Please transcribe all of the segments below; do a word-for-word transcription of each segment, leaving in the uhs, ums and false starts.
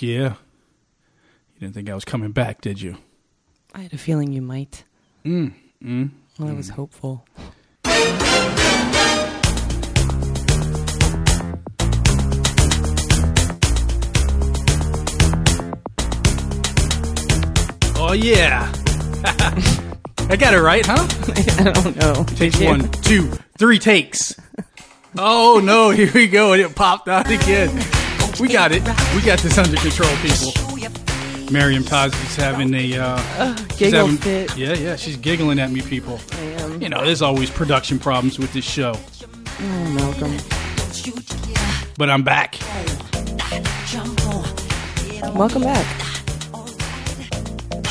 Yeah. You didn't think I was coming back, did you? I had a feeling you might. Mm. Mm. Well, I was mm. hopeful. Oh, yeah. I got it right, huh? I don't know. Takes one, two, three takes. Oh, no. Here we go. And it popped out again. We got it. We got this under control, people. Meriem Tazi's having a... Uh, uh, giggle having, fit. Yeah, yeah. She's giggling at me, people. I am. You know, there's always production problems with this show. Oh, Malcolm. But I'm back. Welcome back.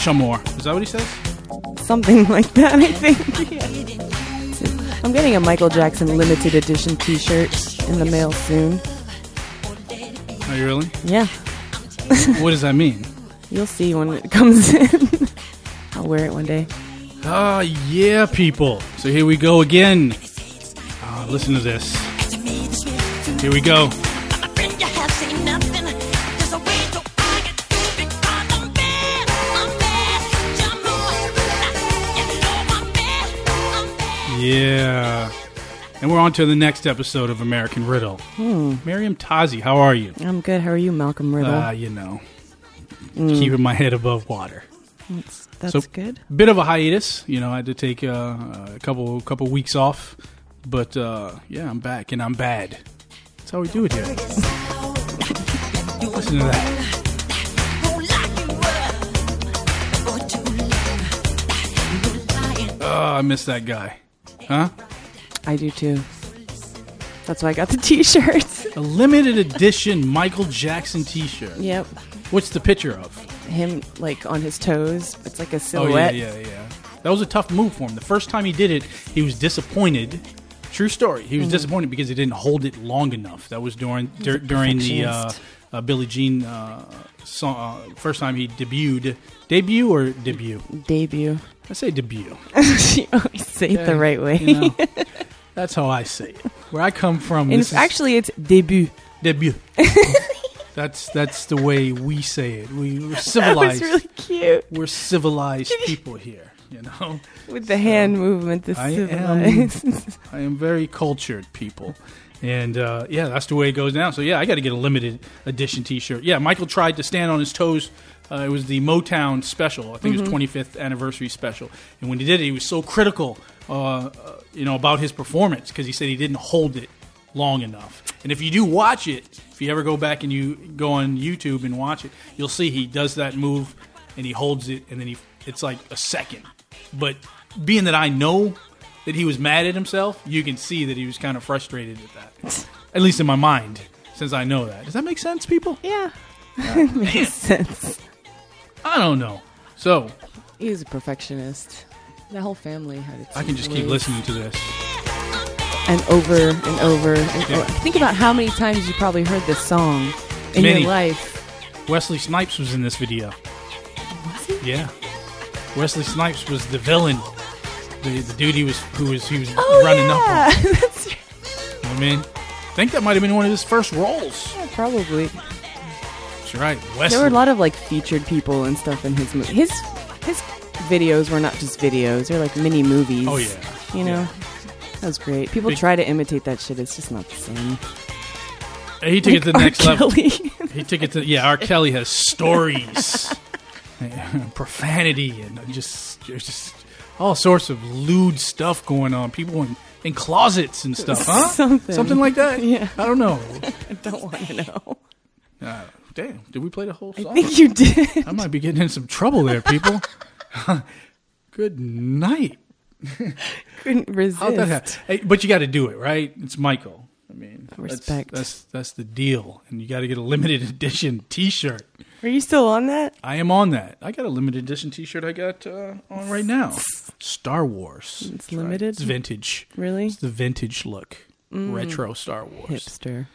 Shamor. Is that what he says? Something like that, I think. Yeah. I'm getting a Michael Jackson limited edition t-shirt in the mail soon. Are you really? Yeah. What does that mean? You'll see when it comes in. I'll wear it one day. Ah, uh, yeah, people. So here we go again. Uh, listen to this. Here we go. Yeah. And we're on to the next episode of American Riddle. Hmm. Meriem Tazi, how are you? I'm good. How are you, Malcolm Riddle? Ah, uh, you know, mm. keeping my head above water. That's, that's so, good. Bit of a hiatus. You know, I had to take uh, a couple couple weeks off. But, uh, yeah, I'm back, and I'm bad. That's how we do it here. Listen to that. Oh, I miss that guy. Huh? I do too. That's why I got the t-shirts. A limited edition Michael Jackson t-shirt. Yep. What's the picture of? Him, like, on his toes. It's like a silhouette. Oh, yeah, yeah, yeah. That was a tough move for him. The first time he did it, he was disappointed. True story. He was mm-hmm. disappointed because he didn't hold it long enough. That was during dur- during the uh, uh, Billie Jean uh, song, uh, first time he debuted. Debut or debut? Debut. I say debut. You always say it yeah, the right way. You know, that's how I say it. Where I come from, and this it's, is, actually, it's debut. Debut. that's that's the way we say it. We, we're civilized. That was really cute. We're civilized people here. You know, with the so hand movement, the I civilized. Am, I am very cultured, people, and uh, yeah, that's the way it goes now. So yeah, I got to get a limited edition T-shirt. Yeah, Michael tried to stand on his toes. Uh, it was the Motown special. I think mm-hmm. it was twenty-fifth anniversary special. And when he did it, he was so critical, uh, uh, you know, about his performance because he said he didn't hold it long enough. And if you do watch it, if you ever go back and you go on YouTube and watch it, you'll see he does that move and he holds it, and then he it's like a second. But being that I know that he was mad at himself, you can see that he was kind of frustrated at that. At least in my mind, since I know that. Does that make sense, people? Yeah, uh, it makes man. sense. I don't know. So he was a perfectionist. The whole family had it. I can just ways. keep listening to this. And over and over and yeah. over. Think about how many times you probably heard this song in many. your life. Wesley Snipes was in this video. Was he? Yeah. Wesley Snipes was the villain. The, the dude he was who was he was oh, running yeah. up on. That's right. You know what I mean? I think that might have been one of his first roles. Yeah, probably. Right, Wesley. There were a lot of like featured people and stuff in his movie. His his videos were not just videos; they're like mini movies. Oh yeah, you know yeah. that was great. People Big, try to imitate that shit; it's just not the same. He took like it to the next R. level. He took it to yeah. R. Kelly has stories, profanity, and just just all sorts of lewd stuff going on. People in, in closets and stuff, huh? Something, something like that. Yeah, I don't know. I don't want to know. Uh, Damn, did we play the whole song? I think you did. I might be getting in some trouble there, people. Good night. Couldn't resist. How'd that happen? Hey, but you got to do it, right? It's Michael. I mean, respect. That's, that's, that's the deal. And you got to get a limited edition t-shirt. Are you still on that? I am on that. I got a limited edition t-shirt I got uh, on right now. Star Wars. It's that's limited? Right. It's vintage. Really? It's the vintage look. Mm. Retro Star Wars. Hipster.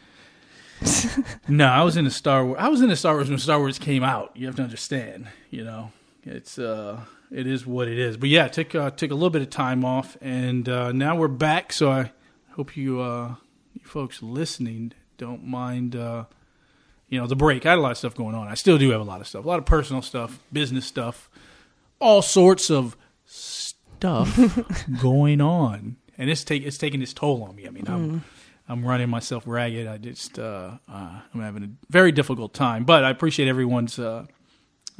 No, I was into Star Wars. I was into Star Wars when Star Wars came out. You have to understand, you know, it's uh, it is what it is. But yeah, it took uh, took a little bit of time off, and uh, now we're back. So I hope you, uh, you folks listening don't mind uh, you know, the break. I had a lot of stuff going on. I still do have a lot of stuff, a lot of personal stuff, business stuff, all sorts of stuff going on, and it's take it's taking its toll on me. I mean, I'm mm. I'm running myself ragged. I just uh, uh, I'm having a very difficult time, but I appreciate everyone's uh,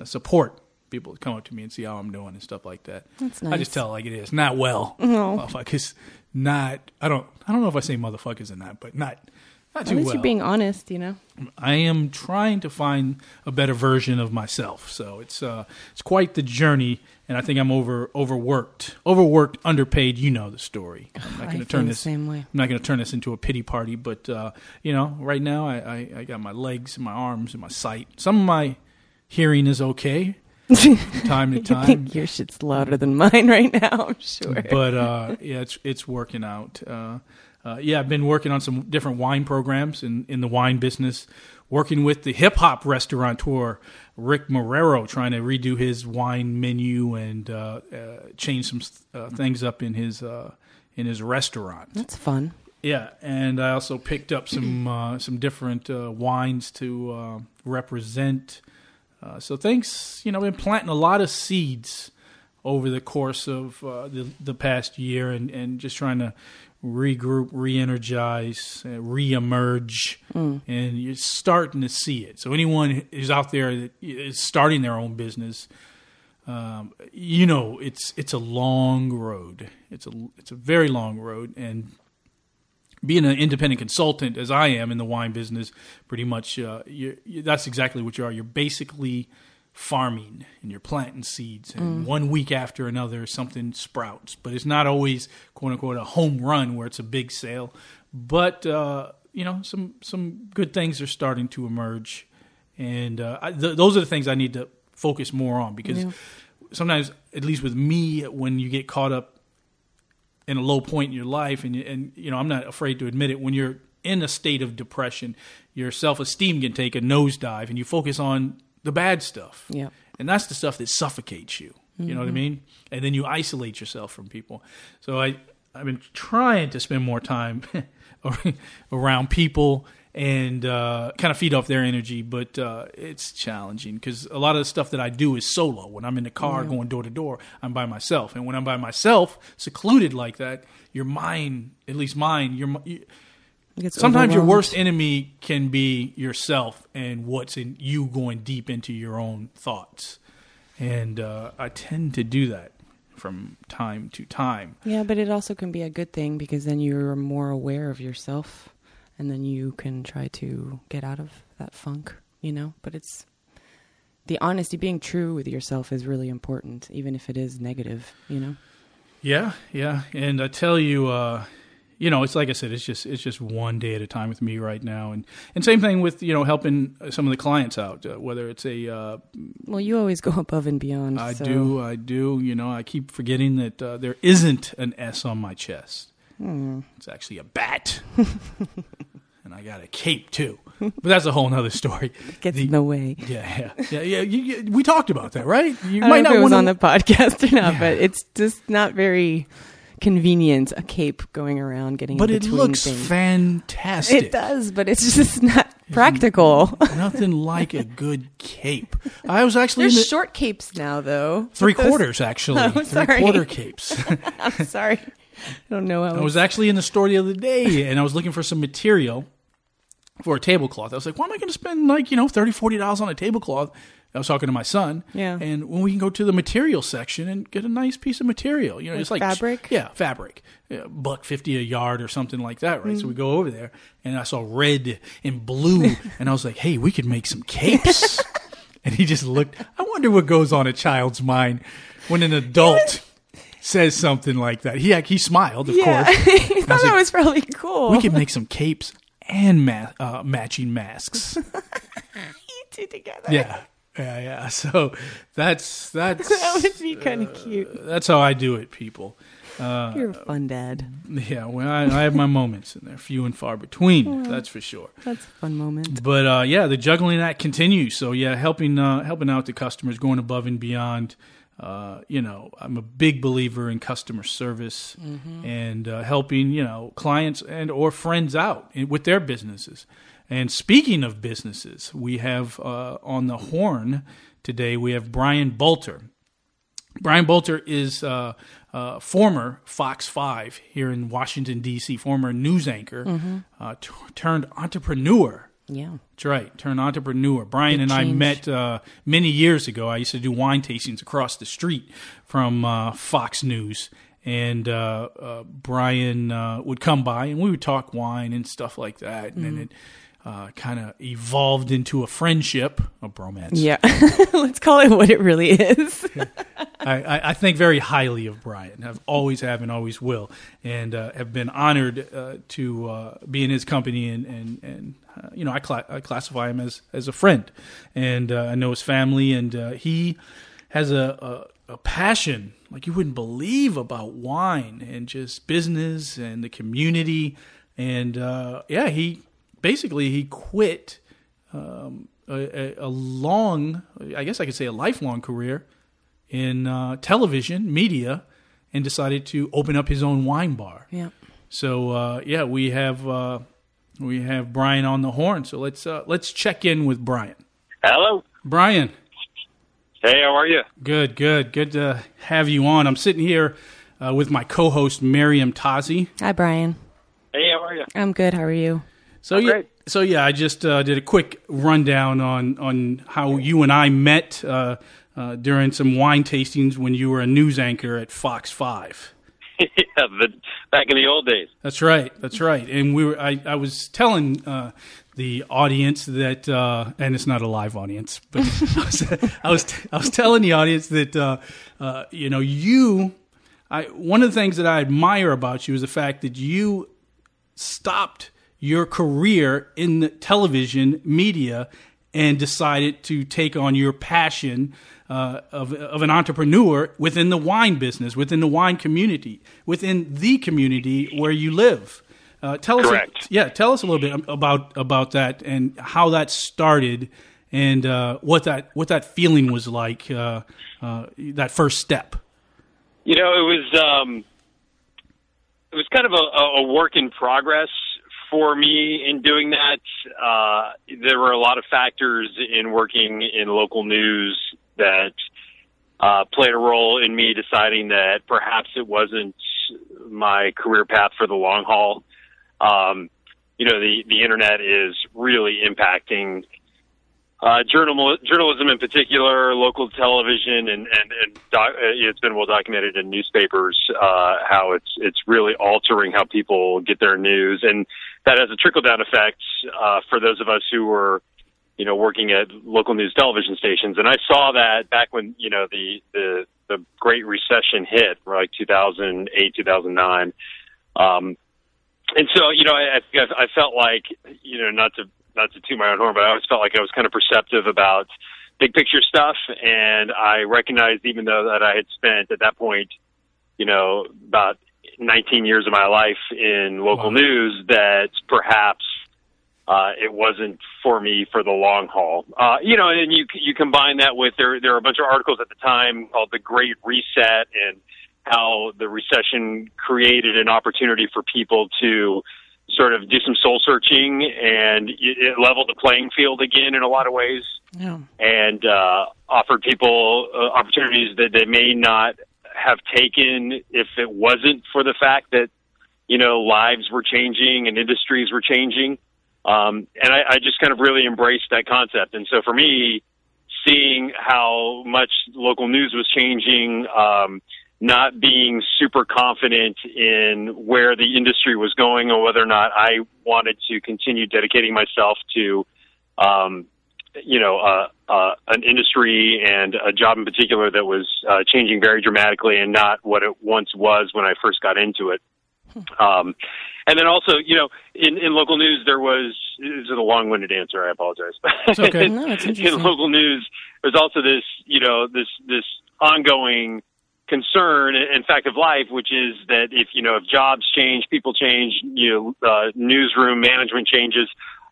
support. People come up to me and see how I'm doing and stuff like that. That's nice. I just tell it like it is. Not well. No. Motherfuckers. Not, I don't, I don't know if I say motherfuckers or not, but not, not too well. At least you're being honest, you know. I am trying to find a better version of myself. So it's, uh, it's quite the journey. And I think I'm over, overworked, overworked, underpaid. You know, the story. I'm not going to turn this, same way. I'm not going to turn this into a pity party, but, uh, you know, right now I, I, I got my legs and my arms and my sight. Some of my hearing is okay. time to time. I think your shit's louder than mine right now, I'm sure. But uh, yeah, it's it's working out. Uh, uh, yeah, I've been working on some different wine programs in, in the wine business, working with the hip-hop restaurateur, Rick Marrero, trying to redo his wine menu and uh, uh, change some uh, things up in his uh, in his restaurant. That's fun. Yeah, and I also picked up some, uh, some different uh, wines to uh, represent... Uh, so thanks, you know, I've been planting a lot of seeds over the course of uh, the, the past year and, and just trying to regroup, re-energize, uh, re-emerge, mm. and you're starting to see it. So anyone who's out there that is starting their own business, um, you know, it's it's a long road. It's a, it's a very long road, and being an independent consultant, as I am in the wine business, pretty much uh, you're, you, that's exactly what you are. You're basically farming, and you're planting seeds, and mm. one week after another, something sprouts. But it's not always "quote unquote" a home run where it's a big sale. But uh, you know, some some good things are starting to emerge, and uh, I, th- those are the things I need to focus more on because yeah. sometimes, at least with me, when you get caught up in a low point in your life, and, and you know, I'm not afraid to admit it, when you're in a state of depression, your self-esteem can take a nosedive, and you focus on the bad stuff. Yeah. And that's the stuff that suffocates you. You mm-hmm. know what I mean? And then you isolate yourself from people. So I, I've been trying to spend more time around people and uh, kind of feed off their energy, but uh, it's challenging because a lot of the stuff that I do is solo. When I'm in the car mm-hmm. going door to door, I'm by myself. And when I'm by myself, secluded like that, your mind, at least mine, your you, sometimes your worst enemy can be yourself and what's in you going deep into your own thoughts. And uh, I tend to do that from time to time. Yeah, but it also can be a good thing because then you're more aware of yourself. And then you can try to get out of that funk, you know, but it's the honesty, being true with yourself is really important, even if it is negative, you know? Yeah. Yeah. And I tell you, uh, you know, it's like I said, it's just, it's just one day at a time with me right now. And, and same thing with, you know, helping some of the clients out, uh, whether it's a, uh, well, you always go above and beyond. I so. do. I do. You know, I keep forgetting that uh, there isn't an S on my chest. Hmm. It's actually a bat. And I got a cape too, but that's a whole other story. It gets the, in the way. Yeah, yeah, yeah. yeah you, you, we talked about that, right? You I might don't know not if it was to... on the podcast or not, yeah. but it's just not very convenient. A cape going around getting. But in it looks things. Fantastic. It does, but it's just not practical. Nothing like a good cape. I was actually there's in the, short capes now, though. Three those... quarters, actually. Oh, three quarter capes. I'm sorry. I don't know. How I was actually in the store the other day, and I was looking for some material for a tablecloth. I was like, why am I going to spend like, you know, thirty dollars, forty dollars on a tablecloth? I was talking to my son. Yeah. And when we can go to the material section and get a nice piece of material, you know, like it's like fabric. Yeah. Fabric. Yeah, buck fifty a yard or something like that. Right. Mm. So we go over there and I saw red and blue and I was like, hey, we could make some capes. And he just looked, I wonder what goes on a child's mind when an adult says something like that. He he smiled, of yeah. course. He thought was that like, was probably cool. We can make some capes and ma- uh, matching masks. You two together. Yeah, yeah, yeah. So that's that's that would be kind of uh, cute. That's how I do it, people. Uh, You're a fun dad. Yeah, well, I, I have my moments, and they're few and far between. Yeah, that's for sure. That's a fun moment. But uh, yeah, the juggling act continues. So yeah, helping uh, helping out the customers, going above and beyond. Uh, you know, I'm a big believer in customer service mm-hmm. and uh, helping, you know, clients and or friends out in, with their businesses. And speaking of businesses, we have uh, on the horn today, we have Brian Bolter. Brian Bolter is uh, uh, former Fox five here in Washington, D C, former news anchor, mm-hmm. uh, t- turned entrepreneur. Yeah. That's right, turned entrepreneur. Brian Big and change. I met uh, many years ago. I used to do wine tastings across the street from uh, Fox News. And uh, uh, Brian uh, would come by, and we would talk wine and stuff like that. Mm-hmm. And then it uh, kind of evolved into a friendship, a bromance. Yeah, let's call it what it really is. I, I think very highly of Brian. I've always have and always will, and uh, have been honored uh, to uh, be in his company. And and and uh, you know, I, cl- I classify him as as a friend, and uh, I know his family, and uh, he has a, a a passion like you wouldn't believe about wine and just business and the community. And uh, yeah, he basically he quit um, a, a long, I guess I could say, a lifelong career in uh, television, media, and decided to open up his own wine bar. Yeah. So uh, yeah, we have uh, we have Brian on the horn. So let's uh, let's check in with Brian. Hello, Brian. Hey, how are you? Good, good, good to have you on. I'm sitting here uh, with my co-host Meriem Tazi. Hi, Brian. Hey, how are you? I'm good. How are you? So I'm yeah, great. So yeah, I just uh, did a quick rundown on on how you and I met. Uh, Uh, during some wine tastings when you were a news anchor at Fox five. Yeah, the, back in the old days. That's right, that's right. And we were, I, I was telling uh, the audience that, uh, and it's not a live audience, but I, was, I, was, I was telling the audience that, uh, uh, you know, you, I, one of the things that I admire about you is the fact that you stopped your career in the television media and decided to take on your passion uh, of of an entrepreneur within the wine business, within the wine community, within the community where you live. Uh, tell Correct. us, a, yeah, tell us a little bit about about that and how that started, and uh, what that what that feeling was like. Uh, uh, that first step. You know, it was um, it was kind of a, a work in progress. For me, in doing that, uh, there were a lot of factors in working in local news that uh, played a role in me deciding that perhaps it wasn't my career path for the long haul. Um, you know, the, the internet is really impacting uh, journal, journalism in particular, local television, and, and, and doc, it's been well documented in newspapers uh, how it's it's really altering how people get their news. And that has a trickle-down effect uh, for those of us who were, you know, working at local news television stations. And I saw that back when, you know, the the, the Great Recession hit, like two thousand eight, two thousand nine. Um, and so, you know, I, I felt like, you know, not to not to toot my own horn, but I always felt like I was kind of perceptive about big-picture stuff. And I recognized, even though that I had spent, at that point, you know, about nineteen years of my life in local wow. news, that perhaps uh, it wasn't for me for the long haul. Uh, you know, and you you combine that with, there, there were a bunch of articles at the time called The Great Reset, and how the recession created an opportunity for people to sort of do some soul searching, and it leveled the playing field again in a lot of ways, yeah. and uh, offered people uh, opportunities that they may not have taken if it wasn't for the fact that, you know, lives were changing and industries were changing. Um, and I, I just kind of really embraced that concept. And so for me, seeing how much local news was changing, um, not being super confident in where the industry was going or whether or not I wanted to continue dedicating myself to, um, you know, uh, uh, an industry and a job in particular that was uh, changing very dramatically and not what it once was when I first got into it. Um, and then also, you know, in, in local news, there was, this is a long-winded answer, I apologize. It's okay. No, it's interesting. In local news, there's also this, you know, this, this ongoing concern and fact of life, which is that if, you know, if jobs change, people change, you know, uh, newsroom management changes,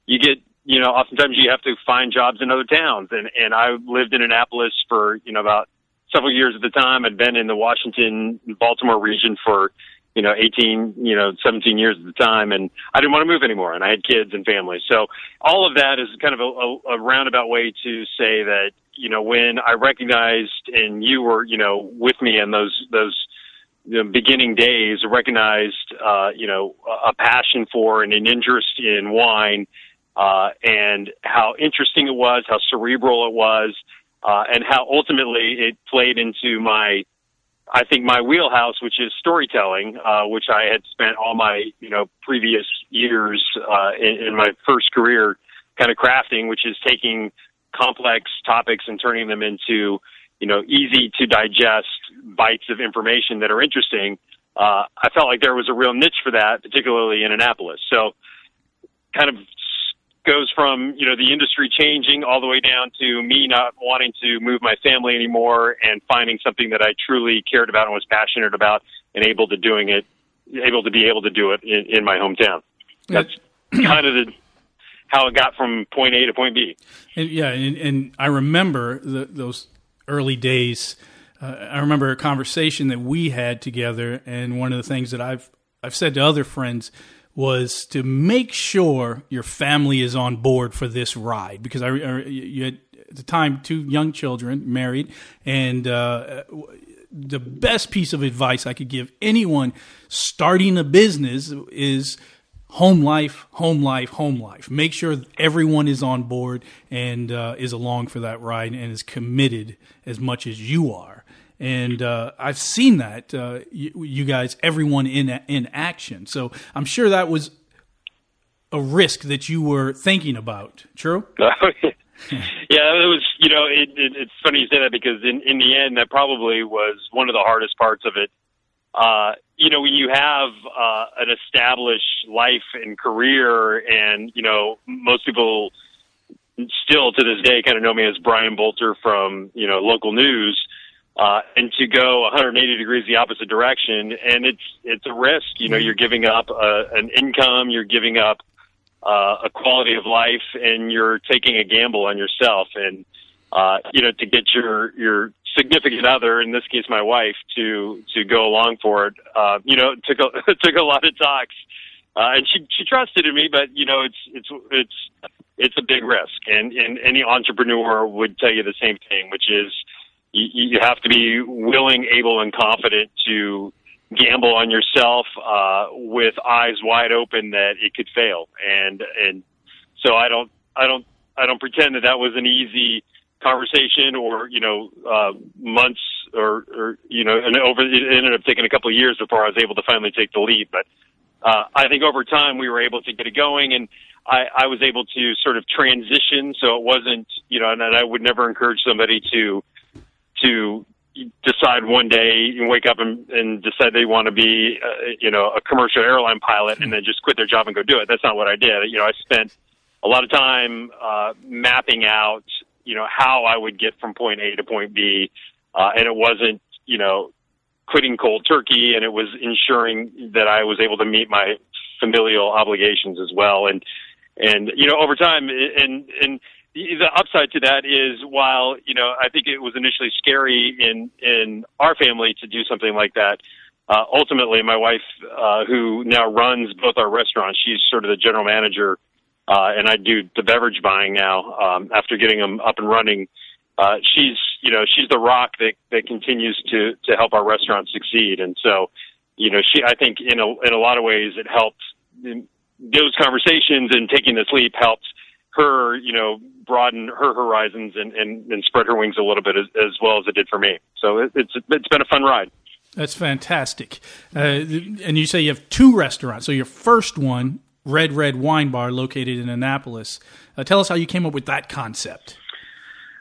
you get, you know, oftentimes you have to find jobs in other towns. And, and I lived in Annapolis for, you know, about several years at the time. I'd been in the Washington, Baltimore region for, you know, eighteen, you know, seventeen years at the time, and I didn't want to move anymore, and I had kids and family. So all of that is kind of a, a, a roundabout way to say that, you know, when I recognized, and you were, you know, with me in those those you know, beginning days, recognized, uh, you know, a passion for and an interest in wine, uh, and how interesting it was, how cerebral it was, uh, and how ultimately it played into my, I think my wheelhouse, which is storytelling, uh, which I had spent all my, you know, previous years, uh, in, in my first career kind of crafting, which is taking complex topics and turning them into, you know, easy to digest bites of information that are interesting. Uh, I felt like there was a real niche for that, particularly in Annapolis. So kind of goes from, you know, the industry changing all the way down to me not wanting to move my family anymore and finding something that I truly cared about and was passionate about and able to doing it, able to be able to do it in, in my hometown. That's kind of the, how it got from point A to point B. And, yeah, and, and I remember the, those early days. Uh, I remember a conversation that we had together, and one of the things that I've I've said to other friends was to make sure your family is on board for this ride, because I, I you had at the time two young children, married, and uh, the best piece of advice I could give anyone starting a business is home life, home life, home life. Make sure everyone is on board and uh, is along for that ride and is committed as much as you are. And uh, I've seen that, uh, you, you guys, everyone in in action. So I'm sure that was a risk that you were thinking about. True? Yeah, it was, you know, it, it, it's funny you say that, because in, in the end, that probably was one of the hardest parts of it. Uh, you know, when you have uh, an established life and career, and, you know, most people still to this day kind of know me as Brian Bolter from, you know, local news. Uh, and to go one hundred eighty degrees the opposite direction, and it's it's a risk. You know, you're giving up a, an income, you're giving up uh, a quality of life, and you're taking a gamble on yourself. And uh, you know, to get your your significant other, in this case my wife, to to go along for it, uh, you know, it took a, it took a lot of talks, uh, and she she trusted in me. But you know, it's it's it's it's a big risk, and and any entrepreneur would tell you the same thing, which is, you have to be willing, able, and confident to gamble on yourself uh, with eyes wide open that it could fail. And and so I don't I don't I don't pretend that that was an easy conversation, or you know uh, months or, or you know and over it ended up taking a couple of years before I was able to finally take the lead. But uh, I think over time we were able to get it going, and I, I was able to sort of transition. So it wasn't you know and, and I would never encourage somebody to. to decide one day and wake up and, and decide they want to be, uh, you know, a commercial airline pilot and then just quit their job and go do it. That's not what I did. You know, I spent a lot of time uh, mapping out, you know, how I would get from point A to point B. Uh, and it wasn't, you know, quitting cold turkey, and it was ensuring that I was able to meet my familial obligations as well. And, and, you know, over time and, and, the upside to that is, while, you know, I think it was initially scary in, in our family to do something like that, uh, ultimately my wife, uh, who now runs both our restaurants, she's sort of the general manager, uh, and I do the beverage buying now, um, after getting them up and running. Uh, she's, you know, she's the rock that, that continues to, to help our restaurants succeed. And so, you know, she, I think in a, in a lot of ways it helped, in those conversations and taking this leap helped her, you know, broaden her horizons and, and, and spread her wings a little bit as, as well as it did for me. So it, it's it's been a fun ride. That's fantastic. Uh, and you say you have two restaurants. So your first one, Red Red Wine Bar, located in Annapolis. Uh, tell us how you came up with that concept.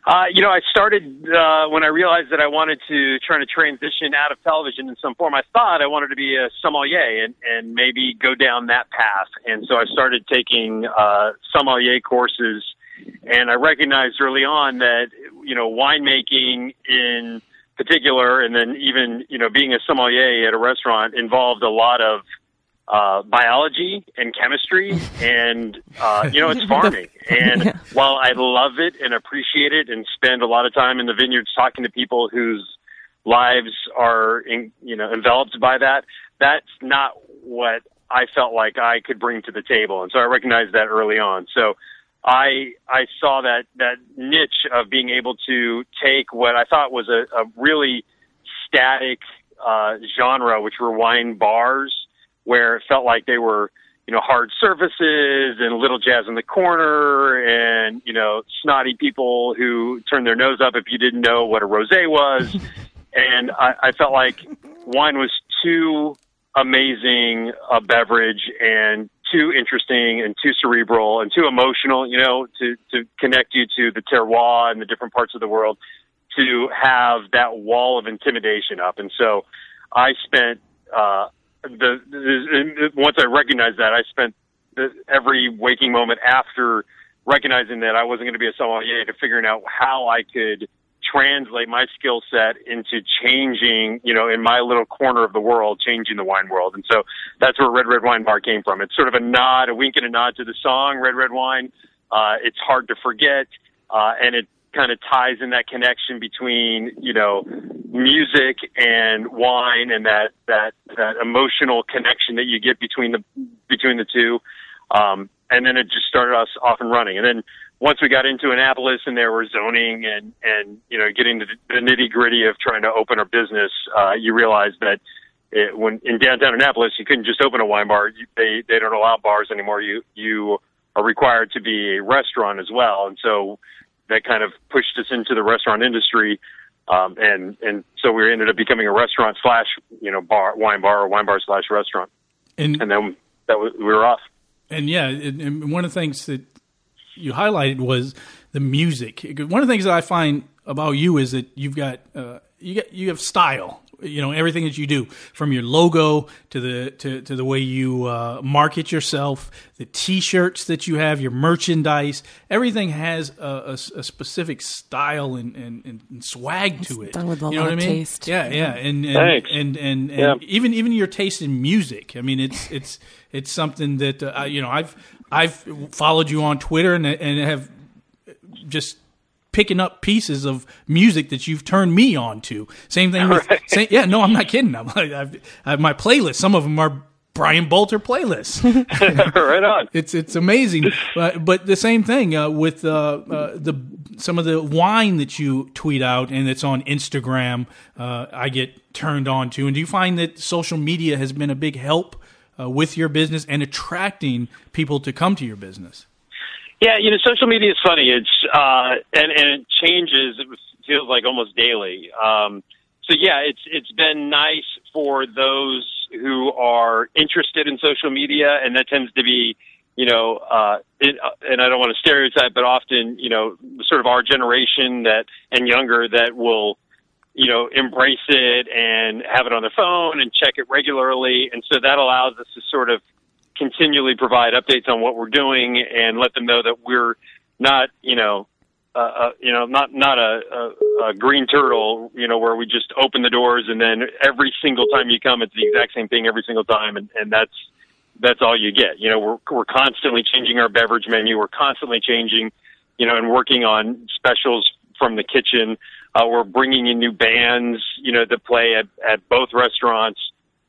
Uh, you know, I started uh, when I realized that I wanted to try to transition out of television in some form. I thought I wanted to be a sommelier and, and maybe go down that path. And so I started taking uh, sommelier courses, and I recognized early on that, you know, winemaking in particular, and then even, you know, being a sommelier at a restaurant involved a lot of uh, biology and chemistry, and, uh, you know, it's farming. And yeah. While I love it and appreciate it and spend a lot of time in the vineyards talking to people whose lives are, in, you know, enveloped by that. That's not what I felt like I could bring to the table. And so I recognized that early on. So I, I saw that, that niche of being able to take what I thought was a, a really static, uh, genre, which were wine bars, where it felt like they were, you know, hard surfaces and little jazz in the corner and, you know, snotty people who turned their nose up if you didn't know what a rosé was. And I, I felt like wine was too amazing a beverage and too interesting and too cerebral and too emotional, you know, to, to connect you to the terroir and the different parts of the world, to have that wall of intimidation up. And so I spent, uh, The, the, the once I recognized that, I spent the, every waking moment after recognizing that I wasn't going to be a sommelier to figuring out how I could translate my skill set into changing, you know, in my little corner of the world, changing the wine world. And so that's where Red Red Wine Bar came from. It's sort of a nod, a wink and a nod to the song, Red Red Wine. Uh, it's hard to forget. Uh, and it kind of ties in that connection between, you know, music and wine, and that, that, that emotional connection that you get between the, between the two. Um, and then it just started us off and running. And then once we got into Annapolis and there were zoning and, and, you know, getting to the nitty gritty of trying to open a business, uh, you realize that it, when in downtown Annapolis, you couldn't just open a wine bar. You, they, they don't allow bars anymore. You, you are required to be a restaurant as well. And so that kind of pushed us into the restaurant industry. Um, and, and so we ended up becoming a restaurant slash, you know, bar, wine bar or wine bar slash restaurant. And, and then that was, we were off. And yeah, and one of the things that you highlighted was the music. One of the things that I find about you is that you've got, uh, you got, you have style, you know, everything that you do, from your logo to the, to, to the way you, uh, market yourself, the t-shirts that you have, your merchandise, everything has a, a, a specific style and, and, and swag to it. Done with a you know lot what I mean? Taste. Yeah. Yeah. And, and, Thanks. and, and, and, yeah. and even, even your taste in music. I mean, it's, it's, it's something that, uh, you know, I've, I've followed you on Twitter and, and have just, picking up pieces of music that you've turned me on to. Same thing with, right. same, yeah, no, I'm not kidding. I'm like, I've, I have my playlist. Some of them are Brian Bolter playlists. Right on. It's it's amazing. But, but the same thing uh, with uh, uh, the some of the wine that you tweet out and it's on Instagram, uh, I get turned on to. And do you find that social media has been a big help uh, with your business and attracting people to come to your business? Yeah, you know, social media is funny. It's uh, and and it changes. It feels like almost daily. Um, so yeah, it's it's been nice for those who are interested in social media, and that tends to be, you know, uh, it, and I don't want to stereotype, but often, you know, sort of our generation that and younger that will, you know, embrace it and have it on their phone and check it regularly, and so that allows us to sort of continually provide updates on what we're doing and let them know that we're not, you know, uh, uh, you know, not, not a, a, a green turtle, you know, where we just open the doors and then every single time you come, it's the exact same thing every single time. And, and that's, that's all you get. You know, we're, we're constantly changing our beverage menu. We're constantly changing, you know, and working on specials from the kitchen. Uh, we're bringing in new bands, you know, to play at, at both restaurants.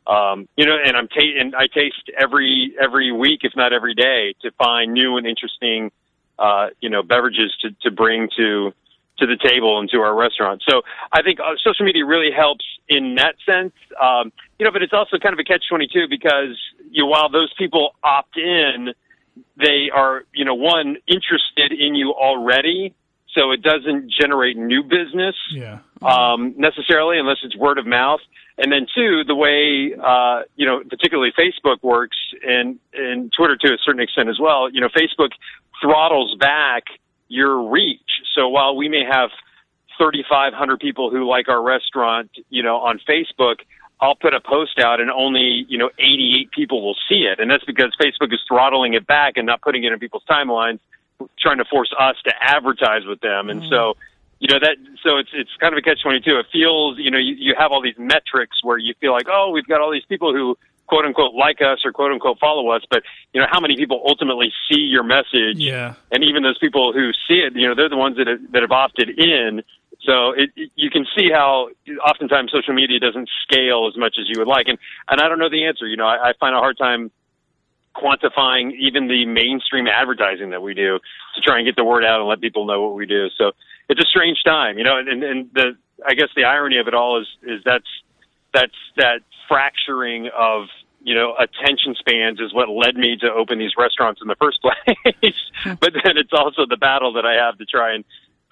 Um, you know, and I'm ta- and I taste every every week, if not every day, to find new and interesting, uh, you know, beverages to, to bring to to the table and to our restaurant. So I think uh, social media really helps in that sense. Um, you know, but it's also kind of a catch twenty-two because you know, while those people opt in, they are, you know, one, interested in you already. So it doesn't generate new business yeah. um, necessarily unless it's word of mouth. And then two, the way, uh, you know, particularly Facebook works and, and Twitter to a certain extent as well, you know, Facebook throttles back your reach. So while we may have thirty-five hundred people who like our restaurant, you know, on Facebook, I'll put a post out and only, you know, eighty-eight people will see it. And that's because Facebook is throttling it back and not putting it in people's timelines, trying to force us to advertise with them. And mm. so, you know, that, so it's, it's kind of a catch twenty-two. It feels, you know, you, you have all these metrics where you feel like, oh, we've got all these people who quote unquote like us or quote unquote follow us. But, you know, how many people ultimately see your message? Yeah. And even those people who see it, you know, they're the ones that have, that have opted in. So it, it, you can see how oftentimes social media doesn't scale as much as you would like. And, and I don't know the answer. You know, I, I find a hard time quantifying even the mainstream advertising that we do to try and get the word out and let people know what we do. So it's a strange time, you know, and, and the, I guess the irony of it all is, is that's, that's that fracturing of, you know, attention spans is what led me to open these restaurants in the first place. But then it's also the battle that I have to try and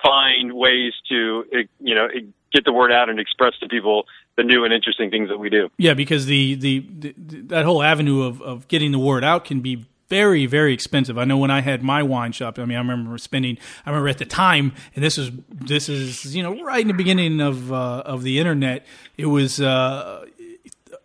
find ways to, you know, get the word out and express to people the new and interesting things that we do. Yeah, because the the, the that whole avenue of, of getting the word out can be very, very expensive. I know when I had my wine shop, I mean, I remember spending, I remember at the time, and this is, this is, you know, right in the beginning of, uh, of the internet, it was, uh,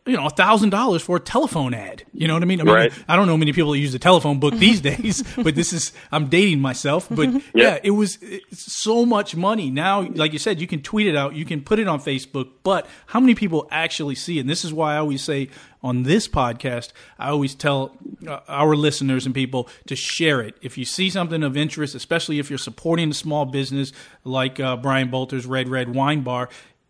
you know, one thousand dollars for a telephone ad. You know what I mean? I mean, right. I don't know many people that use the telephone book these days, but this is, I'm dating myself. But yeah, yeah it was so much money. Now, like you said, you can tweet it out, you can put it on Facebook, but how many people actually see it? And this is why I always say on this podcast, I always tell our listeners and people to share it. If you see something of interest, especially if you're supporting a small business like uh, Brian Bolter's Red Red Wine Bar,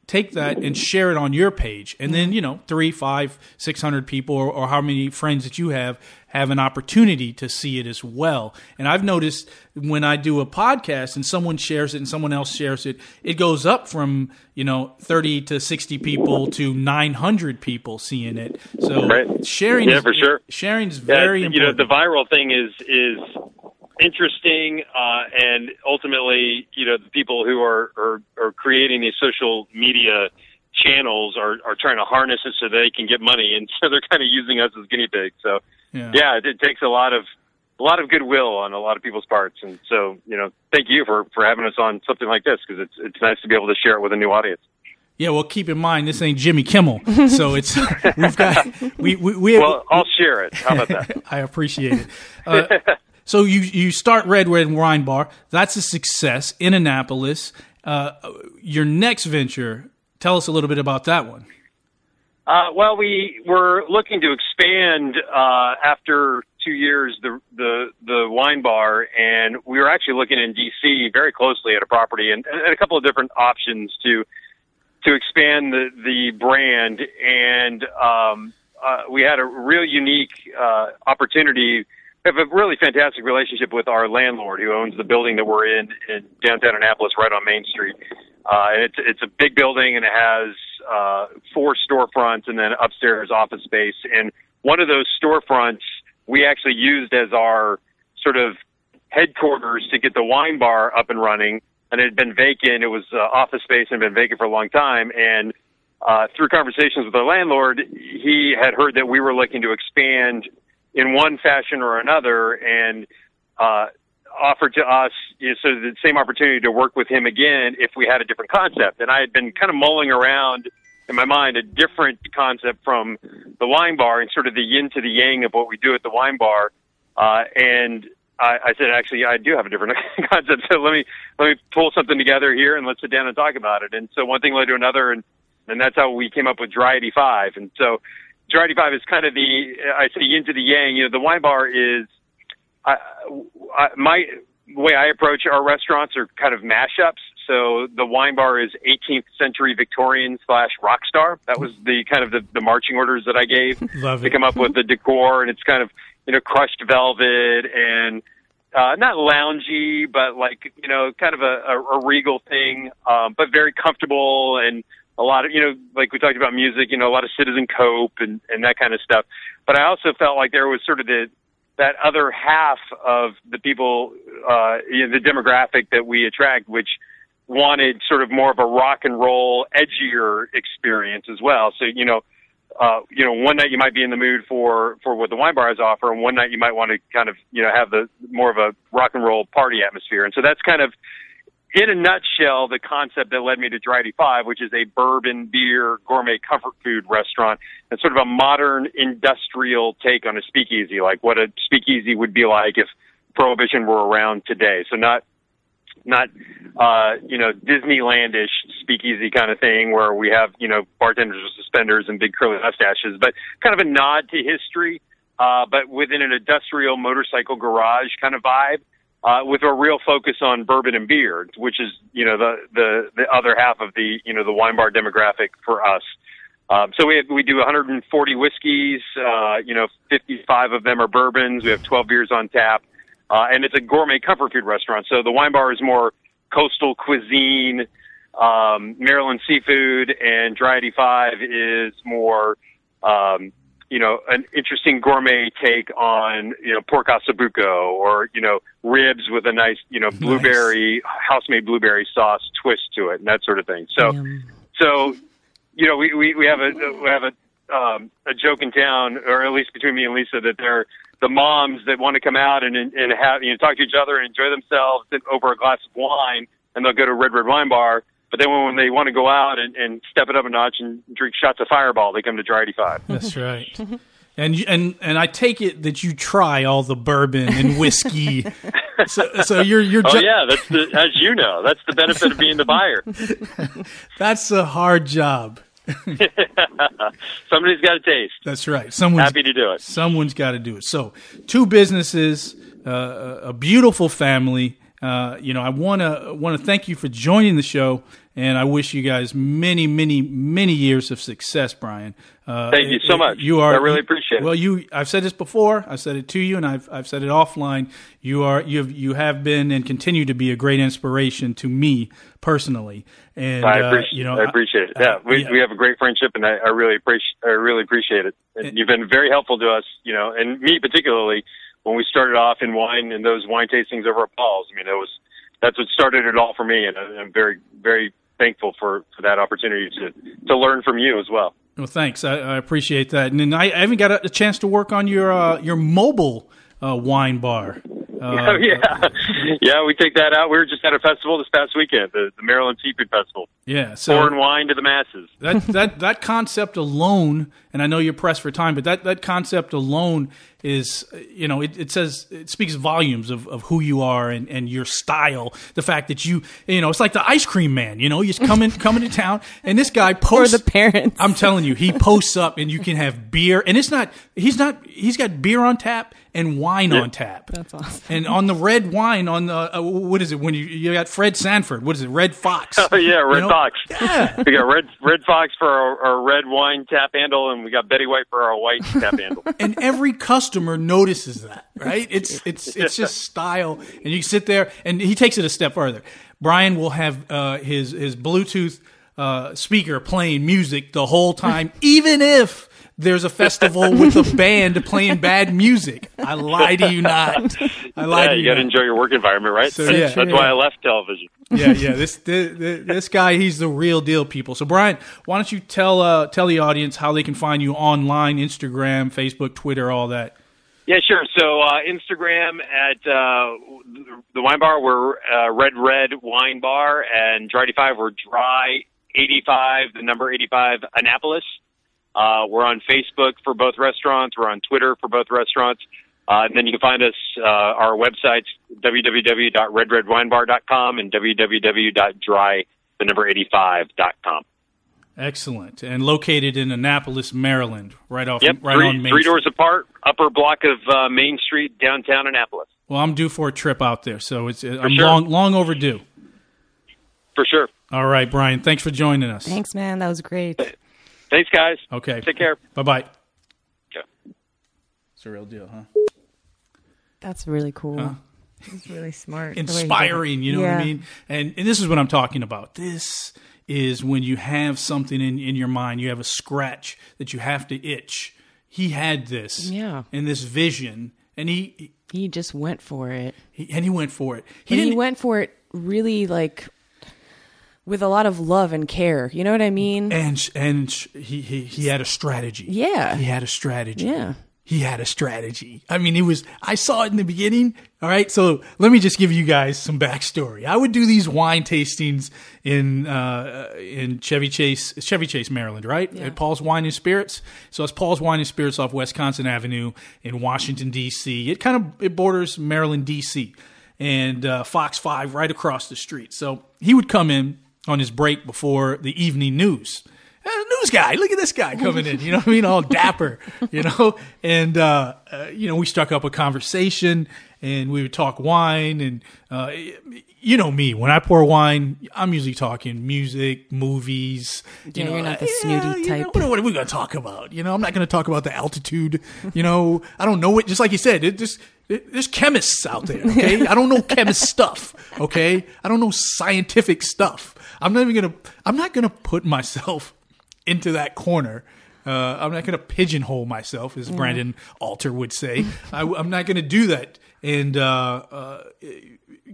take that and share it on your page. And then, you know, three, five, six hundred people or, or how many friends that you have have an opportunity to see it as well. And I've noticed when I do a podcast and someone shares it and someone else shares it, it goes up from, you know, thirty to sixty people to nine hundred people seeing it. So right. sharing, yeah, is, for sure. sharing is very yeah, important. You know, the viral thing is, is, interesting, uh, and ultimately, you know, the people who are, are, are creating these social media channels are, are trying to harness it so they can get money, and so they're kind of using us as guinea pigs. So, yeah, yeah it, it takes a lot of a lot of goodwill on a lot of people's parts, and so, you know, thank you for, for having us on something like this, because it's it's nice to be able to share it with a new audience. Yeah, well, keep in mind this ain't Jimmy Kimmel, so it's we've got we we, we have, well, I'll share it. How about that? I appreciate it. Uh, So you, you start Red Red Wine Bar. That's a success in Annapolis. Uh, your next venture, tell us a little bit about that one. Uh, well, we were looking to expand uh, after two years the, the the wine bar, and we were actually looking in D C very closely at a property and, and a couple of different options to to expand the, the brand. And um, uh, we had a real unique uh, opportunity. We have a really fantastic relationship with our landlord who owns the building that we're in in downtown Annapolis, right on Main Street. Uh, and it's it's a big building, and it has uh, four storefronts and then upstairs office space. And one of those storefronts we actually used as our sort of headquarters to get the wine bar up and running. And it had been vacant. It was uh, office space and been vacant for a long time. And uh, through conversations with our landlord, he had heard that we were looking to expand in one fashion or another, and uh, offered to us, you know, sort of the same opportunity to work with him again if we had a different concept. And I had been kind of mulling around in my mind a different concept from the wine bar and sort of the yin to the yang of what we do at the wine bar. Uh, and I, I said, actually, yeah, I do have a different concept. So let me let me pull something together here and let's sit down and talk about it. And so one thing led to another, and and that's how we came up with Dry eighty-five. And so Dry eighty-five is kind of the, I say yin to the yang, you know, the wine bar is, I, I, my way I approach our restaurants are kind of mashups. So the wine bar is eighteenth century Victorian slash rock star. That was the kind of the, the marching orders that I gave Love to it. Come up with the decor. And it's kind of, you know, crushed velvet and uh, not loungy, but like, you know, kind of a, a, a regal thing, um, but very comfortable and a lot of, you know, like we talked about music, you know, a lot of Citizen Cope and, and that kind of stuff. But I also felt like there was sort of the, that other half of the people, uh, you know, the demographic that we attract, which wanted sort of more of a rock and roll, edgier experience as well. So, you know, uh, you know, one night you might be in the mood for, for what the wine bars offer, and one night you might want to kind of, you know, have the more of a rock and roll party atmosphere. And so that's kind of, in a nutshell, the concept that led me to Dry eighty-five, which is a bourbon, beer, gourmet comfort food restaurant, and sort of a modern industrial take on a speakeasy, like what a speakeasy would be like if Prohibition were around today. So not, not, uh, you know, Disneylandish speakeasy kind of thing where we have, you know, bartenders with suspenders and big curly mustaches, but kind of a nod to history, uh, but within an industrial motorcycle garage kind of vibe. uh, with a real focus on bourbon and beer, which is, you know, the, the, the other half of the, you know, the wine bar demographic for us. Um, so we have, we do one hundred forty whiskeys, uh, you know, fifty-five of them are bourbons. We have twelve beers on tap, uh, and it's a gourmet comfort food restaurant. So the wine bar is more coastal cuisine, um, Maryland seafood, and Dry eighty-five is more, um, you know, an interesting gourmet take on, you know, pork ossobuco or, you know, ribs with a nice, you know, blueberry, nice. house-made blueberry sauce twist to it and that sort of thing. So, Damn. so, you know, we, we, we have a, we have a, um, a joke in town, or at least between me and Lisa, that they're the moms that want to come out and, and have, you know, talk to each other and enjoy themselves over a glass of wine, and they'll go to Red Red Wine Bar. But then when they want to go out and, and step it up a notch and drink shots of Fireball, they come to Dry eighty-five. That's right. And and and I take it that you try all the bourbon and whiskey. so, so you're you're. Ju- oh yeah, that's the, as you know, that's the benefit of being the buyer. That's a hard job. Somebody's got a taste. That's right. Someone's happy to do it. Someone's got to do it. So two businesses, uh, a beautiful family. Uh, you know, I want to want to thank you for joining the show, and I wish you guys many, many, many years of success, Brian. Uh, thank you so much. You are, I really appreciate it. Well, you, I've said this before. I've said it to you, and I've I've said it offline. You are you have you have been and continue to be a great inspiration to me personally. And I appreciate, uh, you know, I appreciate it. Yeah, uh, we yeah. we have a great friendship, and I, I really appreciate I really appreciate it. And it, you've been very helpful to us, you know, and me particularly. When we started off in wine and those wine tastings over at Paul's, I mean, it was, that's what started it all for me. And I'm very, very thankful for, for that opportunity to, to learn from you as well. Well, thanks. I, I appreciate that. And then I, I haven't got a, a chance to work on your, uh, your mobile uh, wine bar. Uh, oh, yeah. Yeah, we take that out. We were just at a festival this past weekend, the, the Maryland Seafood Festival. Yeah. So foreign wine to the masses. That, that that concept alone, and I know you're pressed for time, but that, that concept alone is, you know, it, it says, it speaks volumes of, of who you are and, and your style. The fact that you, you know, it's like the ice cream man, you know, he's coming, coming to town, and this guy posts. Or the parents. I'm telling you, he posts up and you can have beer, and it's not, he's not, he's got beer on tap and wine yeah. on tap. That's awesome. And on the red wine, on the uh, what is it? When you you got Fred Sanford, what is it? Red Fox. Oh yeah, Red you know? Fox. Yeah. We got Red Red Fox for our, our red wine tap handle, and we got Betty White for our white tap handle. And every customer notices that, right? It's it's it's just style, and you sit there, and he takes it a step further. Brian will have uh, his his Bluetooth uh, speaker playing music the whole time, even if. There's a festival with a band playing bad music. I lie to you not. I lie yeah, to you. You got to enjoy your work environment, right? So, that's yeah. that's why I left television. Yeah, yeah. This, this this guy, he's the real deal, people. So, Brian, why don't you tell uh, tell the audience how they can find you online, Instagram, Facebook, Twitter, all that. Yeah, sure. So, uh, Instagram at uh, the wine bar, we're uh, Red Red Wine Bar, and Dry eighty-five, we're Dry eighty-five, the number eighty-five, Annapolis. Uh, we're on Facebook for both restaurants. We're on Twitter for both restaurants. Uh, and then you can find us, uh, our websites, w w w dot red red wine bar dot com and w w w dot dry the number eighty-five dot com. Excellent. And located in Annapolis, Maryland, right off yep, right three, on Main three doors Street. Apart, upper block of uh, Main Street, downtown Annapolis. Well, I'm due for a trip out there, so it's for I'm sure. long long overdue. For sure. All right, Brian, thanks for joining us. Thanks, man. That was great. Thanks, guys. Okay. Take care. Bye-bye. Okay. It's a real deal, huh? That's really cool. Huh? It's really smart. Inspiring, you know yeah. what I mean? And and this is what I'm talking about. This is when you have something in, in your mind. You have a scratch that you have to itch. He had this. Yeah. And this vision. And he... He just went for it. He, and he went for it. He, didn't, he went for it really like... With a lot of love and care, you know what I mean? And and he, he, he had a strategy. Yeah. He had a strategy. Yeah. He had a strategy. I mean, it was, I saw it in the beginning. All right. So let me just give you guys some backstory. I would do these wine tastings in, uh, in Chevy Chase, Chevy Chase, Maryland, right? Yeah. At Paul's Wine and Spirits. So it's Paul's Wine and Spirits off Wisconsin Avenue in Washington, D C. It kind of, it borders Maryland, D C and uh, Fox five right across the street. So he would come in on his break before the evening news. And the news guy. Look at this guy coming in, you know what I mean? All dapper, you know? And, uh, uh, you know, we struck up a conversation and we would talk wine. And, uh, you know me, when I pour wine, I'm usually talking music, movies. You yeah, know, you're not the snooty yeah, type. You know, what, what are we going to talk about? You know, I'm not going to talk about the altitude. You know, I don't know it. Just like you said, it just... There's chemists out there, okay? I don't know chemist stuff, okay? I don't know scientific stuff. I'm not even gonna. I'm not gonna put myself into that corner. Uh, I'm not gonna pigeonhole myself, as yeah. Brandon Alter would say. I, I'm not gonna do that and uh, uh,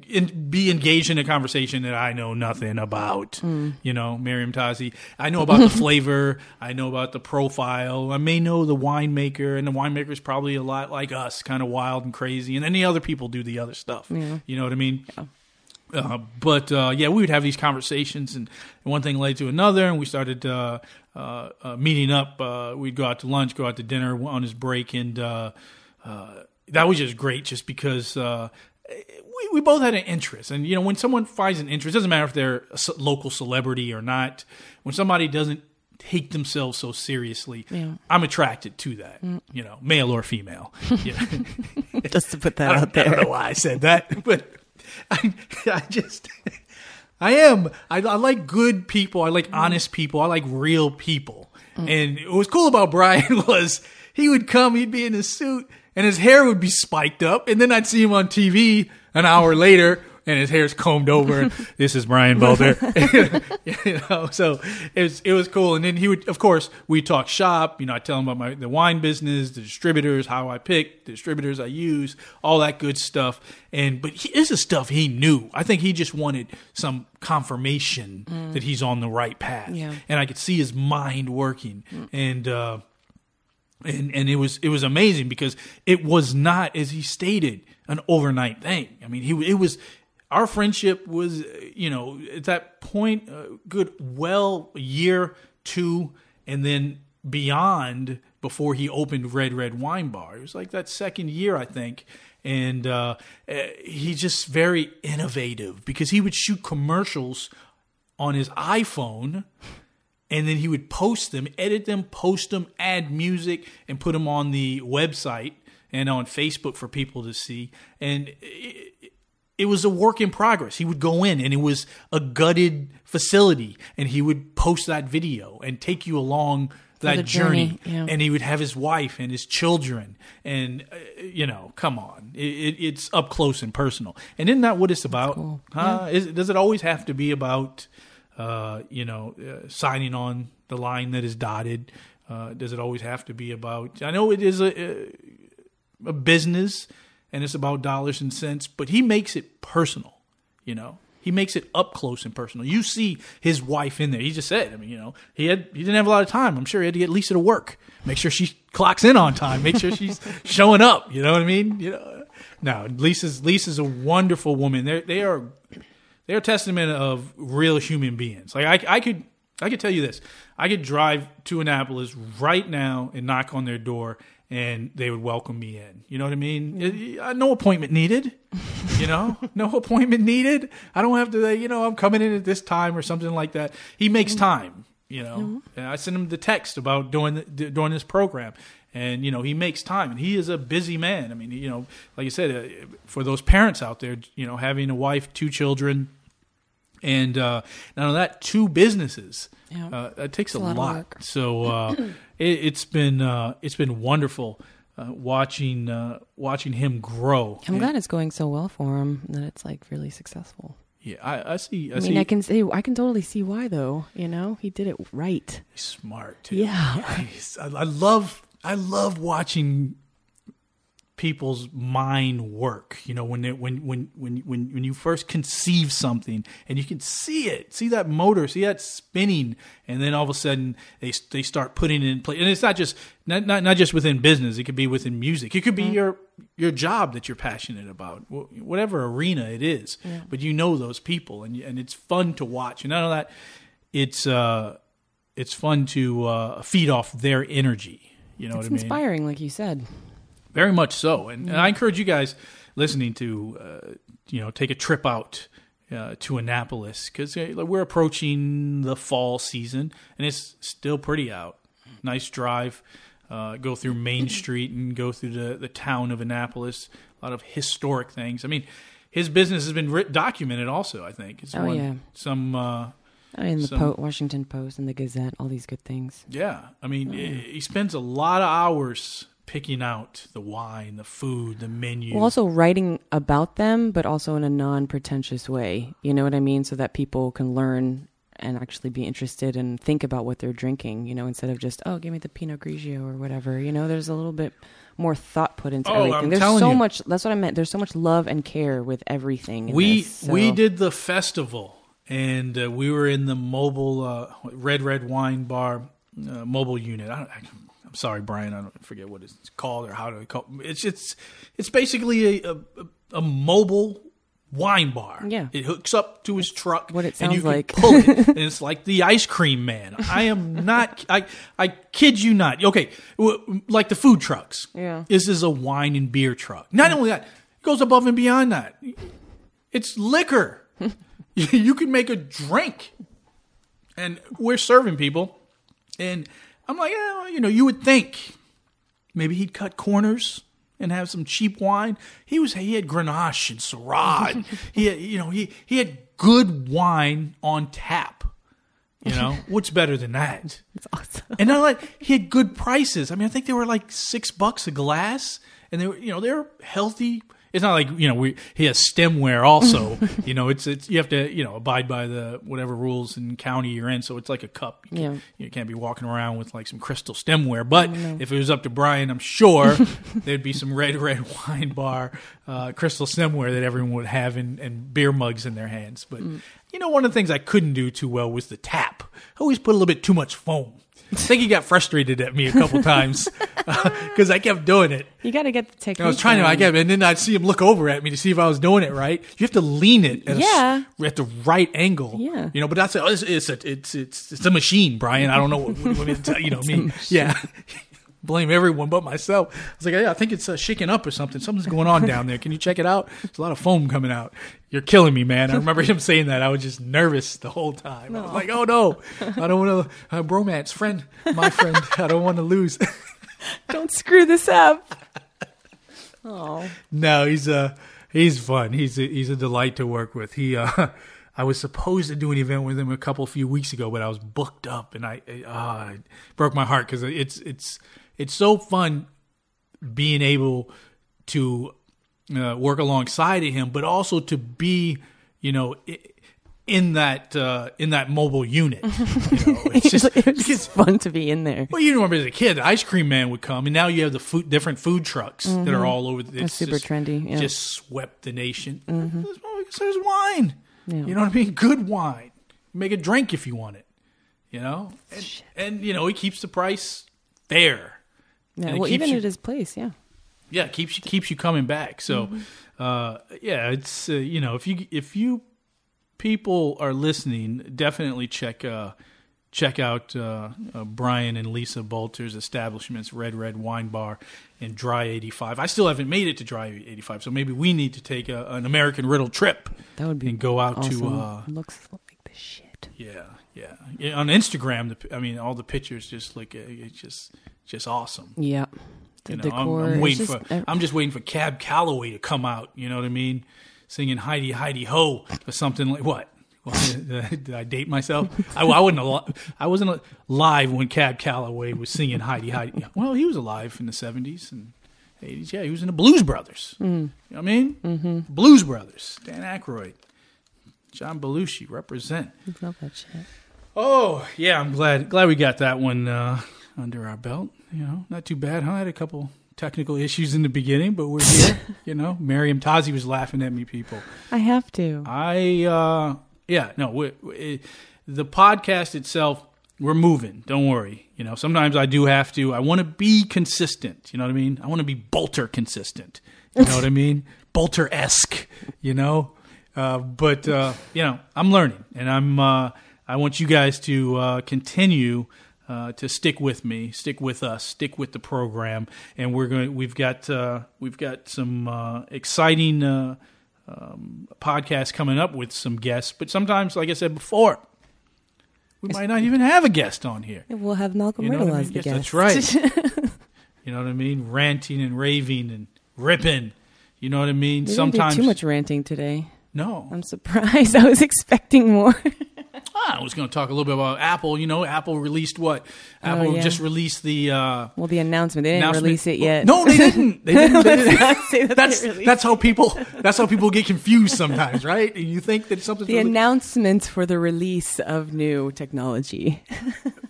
in, be engaged in a conversation that I know nothing about. Mm. You know, Meriem Tazi. I know about the flavor. I know about the profile. I may know the winemaker, and the winemaker is probably a lot like us, kind of wild and crazy. And then the other people do the other stuff. Yeah. You know what I mean? Yeah. Uh, but uh, yeah, we would have these conversations, and one thing led to another, and we started uh, uh, uh, meeting up. Uh, we'd go out to lunch, go out to dinner on his break, and uh, uh, that was just great, just because uh, we, we both had an interest. And you know, when someone finds an interest, it doesn't matter if they're a local celebrity or not. When somebody doesn't take themselves so seriously, yeah. I'm attracted to that. Mm. You know, male or female. You know? Just to put that out there. I don't know why I said that, but. I, I just, I am. I, I like good people. I like honest people. I like real people. Mm. And what was cool about Brian was he would come, he'd be in his suit, and his hair would be spiked up. And then I'd see him on T V an hour later, and his hair's combed over. This is Brian Bolter. You know, so it was, it was cool. And then he would, of course, we'd talk shop. You know, I'd tell him about my, the wine business, the distributors, how I pick, the distributors I use, all that good stuff. And But he, this is stuff he knew. I think he just wanted some confirmation mm. that he's on the right path. Yeah. And I could see his mind working. Mm. And, uh, and and it was it was amazing because it was not, as he stated, an overnight thing. I mean, he it was... Our friendship was, you know, at that point, uh, good, well, year two, and then beyond before he opened Red Red Wine Bar. It was like that second year, I think. And uh, he's just very innovative because he would shoot commercials on his iPhone, and then he would post them, edit them, post them, add music, and put them on the website and on Facebook for people to see. And it, It was a work in progress. He would go in and it was a gutted facility and he would post that video and take you along that journey. journey yeah. And he would have his wife and his children and, uh, you know, come on. It, it, it's up close and personal. And isn't that what it's about? Cool. Huh? Yeah. Is, does it always have to be about, uh, you know, uh, signing on the line that is dotted? Uh, does it always have to be about, I know it is a, a business, and it's about dollars and cents, but he makes it personal, you know. He makes it up close and personal. You see his wife in there. He just said, I mean, you know, he had he didn't have a lot of time. I'm sure he had to get Lisa to work, make sure she clocks in on time, make sure she's showing up. You know what I mean? You know, no, Lisa's Lisa's a wonderful woman. They they are they are a testament of real human beings. Like I I could I could tell you this. I could drive to Annapolis right now and knock on their door. And they would welcome me in. You know what I mean? Mm. No appointment needed. You know? No appointment needed. I don't have to, you know, I'm coming in at this time or something like that. He makes time, you know. Mm. And I send him the text about doing, the, doing this program. And, you know, he makes time. And he is a busy man. I mean, you know, like I said, for those parents out there, you know, having a wife, two children, and uh, now that, two businesses. Yeah. Uh, it takes a, a lot. lot. So uh, it, it's been uh, it's been wonderful uh, watching uh, watching him grow. I'm and, glad it's going so well for him that it's like really successful. Yeah, I, I see. I, I mean, see. I can see, I can totally see why though. You know, he did it right. He's smart too. Yeah, nice. I, I love I love watching people's mind work. You know, when they, when when when when when you first conceive something and you can see it, see that motor, see that spinning, and then all of a sudden they they start putting it in place. And it's not just not not, not just within business; it could be within music. It could be yeah. your your job that you're passionate about, whatever arena it is. Yeah. But you know those people, and and it's fun to watch. And not only that, it's uh it's fun to uh, feed off their energy. You know it's what I mean? It's inspiring, like you said. Very much so. And, and I encourage you guys listening to, uh, you know, take a trip out uh, to Annapolis, because uh, we're approaching the fall season and it's still pretty out. Nice drive, uh, go through Main Street and go through the, the town of Annapolis. A lot of historic things. I mean, his business has been writ- documented also, I think. It's oh, one, yeah. Some... Uh, In the so, po- Washington Post and the Gazette, all these good things. Yeah. I mean, oh, yeah. he spends a lot of hours picking out the wine, the food, the menu. Well, also writing about them, but also in a non-pretentious way. You know what I mean? So that people can learn and actually be interested and think about what they're drinking, you know, instead of just, oh, give me the Pinot Grigio or whatever. You know, there's a little bit more thought put into oh, everything. I'm there's so you. much, that's what I meant. There's so much love and care with everything. In we this, so. We did the festival. And uh, we were in the mobile uh, Red Red Wine Bar uh, mobile unit. I don't, I, I'm sorry, Brian. I don't forget what it's called or how to call it. It's it's it's basically a, a, a mobile wine bar. Yeah, it hooks up to his it's truck. What it sounds and you like. Can pull it, and it's like the ice cream man. I am not. I I kid you not. Okay, like the food trucks. Yeah, this is a wine and beer truck. Not only that, it goes above and beyond that. It's liquor. You can make a drink, and we're serving people, and I'm like, oh, you know, you would think maybe he'd cut corners and have some cheap wine. He was, he had Grenache and Syrah. he, had, you know, he he had good wine on tap. You know, what's better than that? That's awesome. And I like he had good prices. I mean, I think they were like six bucks a glass, and they were, you know, they were healthy. It's not like, you know, we, he has stemware also, you know, it's, it's, you have to, you know, abide by the whatever rules in county you're in. So it's like a cup. You can't, yeah. you can't be walking around with like some crystal stemware, but if it was up to Brian, I'm sure there'd be some Red Red Wine Bar, uh, crystal stemware that everyone would have in, and beer mugs in their hands. But mm. you know, one of the things I couldn't do too well was the tap. I always put a little bit too much foam. I think he got frustrated at me a couple times because uh, I kept doing it. You got to get the technique. I was trying to, I kept, and then I'd see him look over at me to see if I was doing it right. You have to lean it at, yeah. a, at the right angle. Yeah. You know, but that's, oh, it's, it's, a, it's, it's, it's a machine, Brian. I don't know what, what, what to tell you. Know me. Yeah. Blame everyone but myself. I was like, yeah, I think it's uh, shaking up or something. Something's going on down there. Can you check it out? There's a lot of foam coming out. You're killing me, man. I remember him saying that. I was just nervous the whole time. Aww. I was like, oh, no. I don't want to. Uh, bromance, friend, my friend. I don't want to lose. Don't screw this up. Oh. No, he's uh, he's fun. He's a, he's a delight to work with. He, uh, I was supposed to do an event with him a couple few weeks ago, but I was booked up, and I uh, it broke my heart because it's it's – it's so fun being able to uh, work alongside of him, but also to be, you know, in that uh, in that mobile unit. You know, it's just it's because, fun to be in there. Well, you remember as a kid, the ice cream man would come, and now you have the food, different food trucks mm-hmm. that are all over. It's That's super just, trendy. Yeah. Just swept the nation. Mm-hmm. There's, there's wine. Yeah. You know what I mean? Good wine. Make a drink if you want it. You know, and, and you know he keeps the price there. Yeah, well, even you, at his place, yeah, yeah, keeps you keeps you coming back. So, mm-hmm. uh, yeah, it's uh, you know, if you if you people are listening, definitely check uh, check out uh, uh, Brian and Lisa Bolter's establishments, Red Red Wine Bar and Dry eighty-five. I still haven't made it to Dry eighty-five, so maybe we need to take a, an American Riddle trip. That would be and go out awesome. to uh, looks like the shit. Yeah, yeah, yeah. On Instagram, the, I mean, all the pictures just like it just. Just awesome. Yeah. The you know, decor. I'm, I'm waiting just, for I'm just waiting for Cab Calloway to come out, you know what I mean? Singing Heidi Heidi Ho or something like what? Well, did I date myself? I, I wasn't al- I wasn't alive when Cab Calloway was singing Heidi Heidi. Well, he was alive in the seventies and eighties. Yeah, he was in the Blues Brothers. Mm. You know what I mean? Mm-hmm. Blues Brothers. Dan Aykroyd. John Belushi represent. I love that shit. Oh, yeah, I'm glad glad we got that one uh, under our belt. You know, not too bad, huh? I had a couple technical issues in the beginning, but we're here, you know. Meriem Tazi was laughing at me, people. I have to. I, uh, yeah, no, we, we, the podcast itself, we're moving. Don't worry. You know, sometimes I do have to. I want to be consistent. You know what I mean? I want to be Bolter consistent. You know what I mean? Bolter-esque, you know? Uh, but, uh, you know, I'm learning, and I'm, uh, I want you guys to uh, continue Uh, to stick with me, stick with us, stick with the program, and we're going. We've got uh, we've got some uh, exciting uh, um, podcast coming up with some guests. But sometimes, like I said before, we might not even have a guest on here. We'll have Malcolm you know Riddle I mean? as the yes, guest. That's right. You know what I mean? Ranting and raving and ripping. You know what I mean? We Sometimes didn't do too much ranting today. No, I'm surprised. I was expecting more. I was going to talk a little bit about Apple. You know, Apple released what? Apple oh, yeah. just released the... Uh, well, the announcement. They didn't announcement. release it yet. No, they didn't. They didn't. They didn't. that that's, that's, how people, that's how people get confused sometimes, right? You think that something's... The really... announcements for the release of new technology.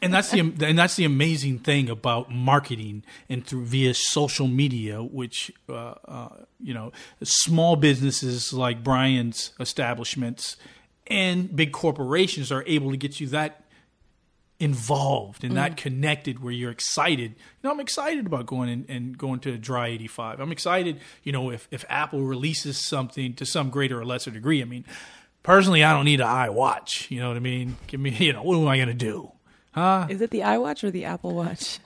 and that's the and that's the amazing thing about marketing and through via social media, which, uh, uh, you know, small businesses like Brian's establishments... and big corporations are able to get you that involved and mm. that connected where you're excited. You know, I'm excited about going in, and going to Dry eighty-five. I'm excited, you know, if, if Apple releases something to some greater or lesser degree. I mean, personally, I don't need an iWatch. You know what I mean? Give me, you know, what am I going to do? Huh? Is it the iWatch or the Apple Watch?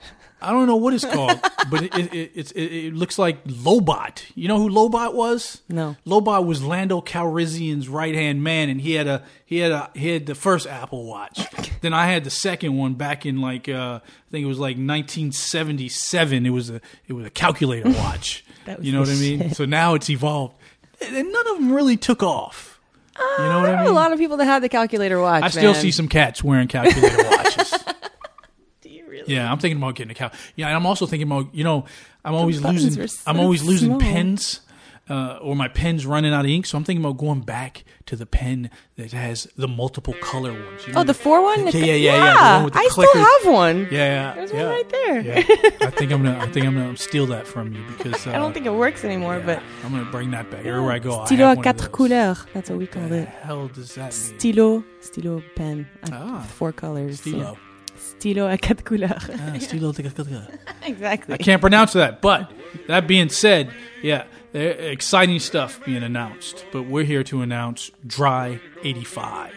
I don't know what it's called, but it it, it, it it looks like Lobot. You know who Lobot was? No. Lobot was Lando Calrissian's right hand man, and he had a he had a he had the first Apple Watch. Then I had the second one back in like uh, I think it was like nineteen seventy-seven. It was a it was a calculator watch. that was you know what I mean? Shit. So now it's evolved, and none of them really took off. Uh, you know what I mean? There were a lot of people that had the calculator watch. I man. still see some cats wearing calculator watches. Yeah, I'm thinking about getting a cow. Yeah, and I'm also thinking about, you know, I'm always losing so I'm always losing small. pens uh, or my pen's running out of ink. So I'm thinking about going back to the pen that has the multiple color ones. You know, oh, the four one? Yeah, yeah, yeah. yeah. yeah. The one with the I clicker. still have one. Yeah, yeah. There's yeah. one right there. Yeah. I think I'm gonna I think I'm gonna steal that from you because uh, I don't think it works anymore, yeah, but I'm gonna bring that back. Yeah. Everywhere I go. Stylo à quatre couleurs. That's what we call it. What the hell does that mean? Stylo stylo pen. Ah, four colors. Stylo. Yeah. Stylo à quatre couleurs. Ah, stylo à quatre couleurs. Exactly. I can't pronounce that, but that being said, yeah, exciting stuff being announced. But we're here to announce Dry eighty-five,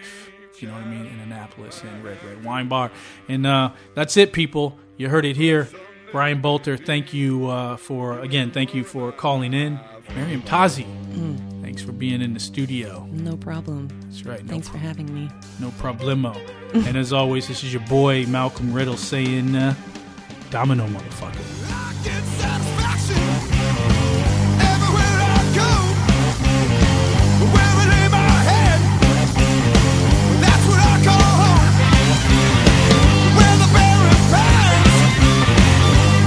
you know what I mean, in Annapolis and Red Red Wine Bar. And uh, that's it, people. You heard it here. Brian Bolter, thank you uh, for, again, thank you for calling in. Meriem Tazi, mm. thanks for being in the studio. No problem. That's right. No thanks pro- for having me. No problemo. And as always, this is your boy, Malcolm Riddle, saying, uh, Domino, motherfucker. I get satisfaction everywhere I go. Where I lay my head, that's what I call home. Where the barren pines,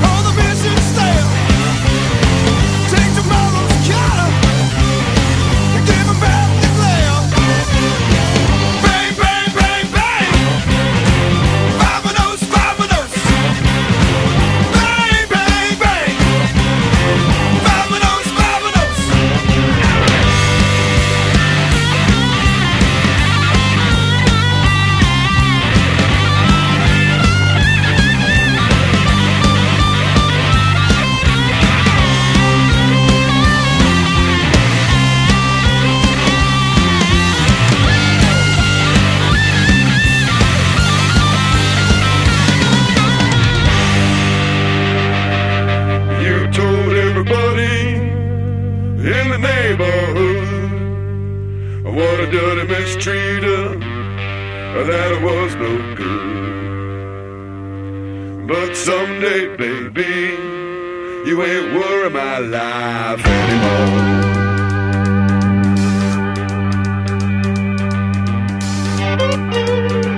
all the mission stale. Take tomorrow's cattle and give them back the glare. Mistreated, that it was no good. But someday, baby, you ain't worry my life anymore.